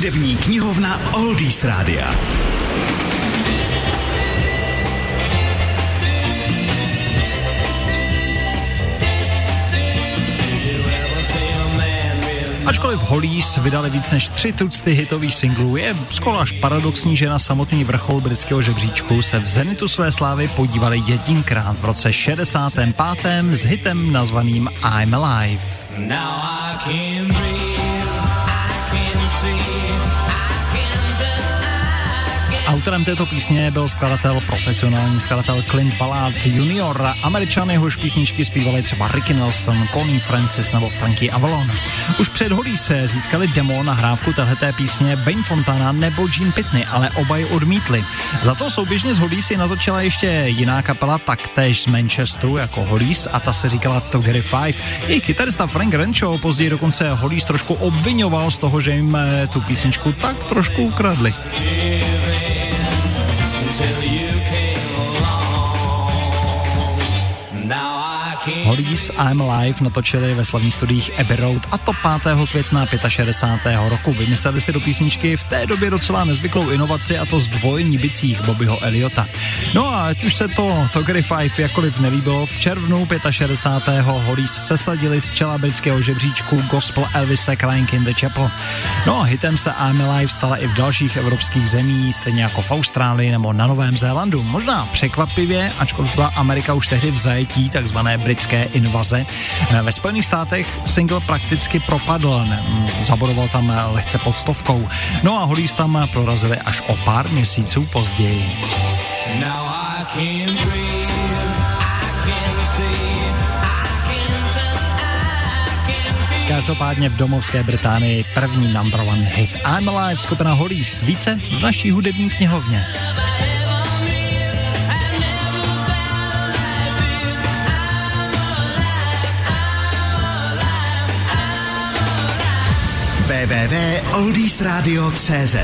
hudební knihovna Oldies Rádia. Ačkoliv Hollies vydali víc než 3 tucty hitových singlů, je skoro až paradoxní, že na samotný vrchol britského žebříčku se v zenitu své slávy podívali jedinkrát v roce 65. s hitem nazvaným I'm Alive. Now I can breathe, I can see. Autorem této písně byl profesionální skladatel Clint Ballard junior. Američan, jehož písničky zpívali třeba Ricky Nelson, Connie Francis nebo Frankie Avalon. Už před Hollies se získali demo na hrávku téhleté písně Wayne Fontana nebo Jean Pitney, ale oba ji odmítli. Za to souběžně s Hollies si natočila ještě jiná kapela, taktéž z Manchesteru jako Hollies, a ta se říkala Togary Five. Jejich kytarista Frank Rancho později dokonce Hollies trošku obvinoval z toho, že jim tu písničku tak trošku ukradli. Hollies I'm Alive natočili ve slavných studiích Abbey Road, a to 5. května 65. roku. Vymysleli si do písničky v té době docela nezvyklou inovaci, a to zdvojení bicích Bobbyho Eliota. No a ať už se to Togary Five jakkoliv nelíbilo, v červnu 65. Hollies sesadili z čela britského žebříčku gospel Elvise Crying in the Chapel. No a hitem se I'm Alive stala i v dalších evropských zemích, stejně jako v Austrálii nebo na Novém Zélandu. Možná překvapivě, ačkoliv byla Amerika už tehdy v zajetí takzvané britské invaze. Ve Spojených státech single prakticky propadl, zabodoval tam lehce pod 100. No a Hollies tam prorazili až o pár měsíců později. Každopádně v domovské Británii první number one hit I'm Alive skupina Hollies. Více v naší hudební knihovně. www.oldiesradio.cz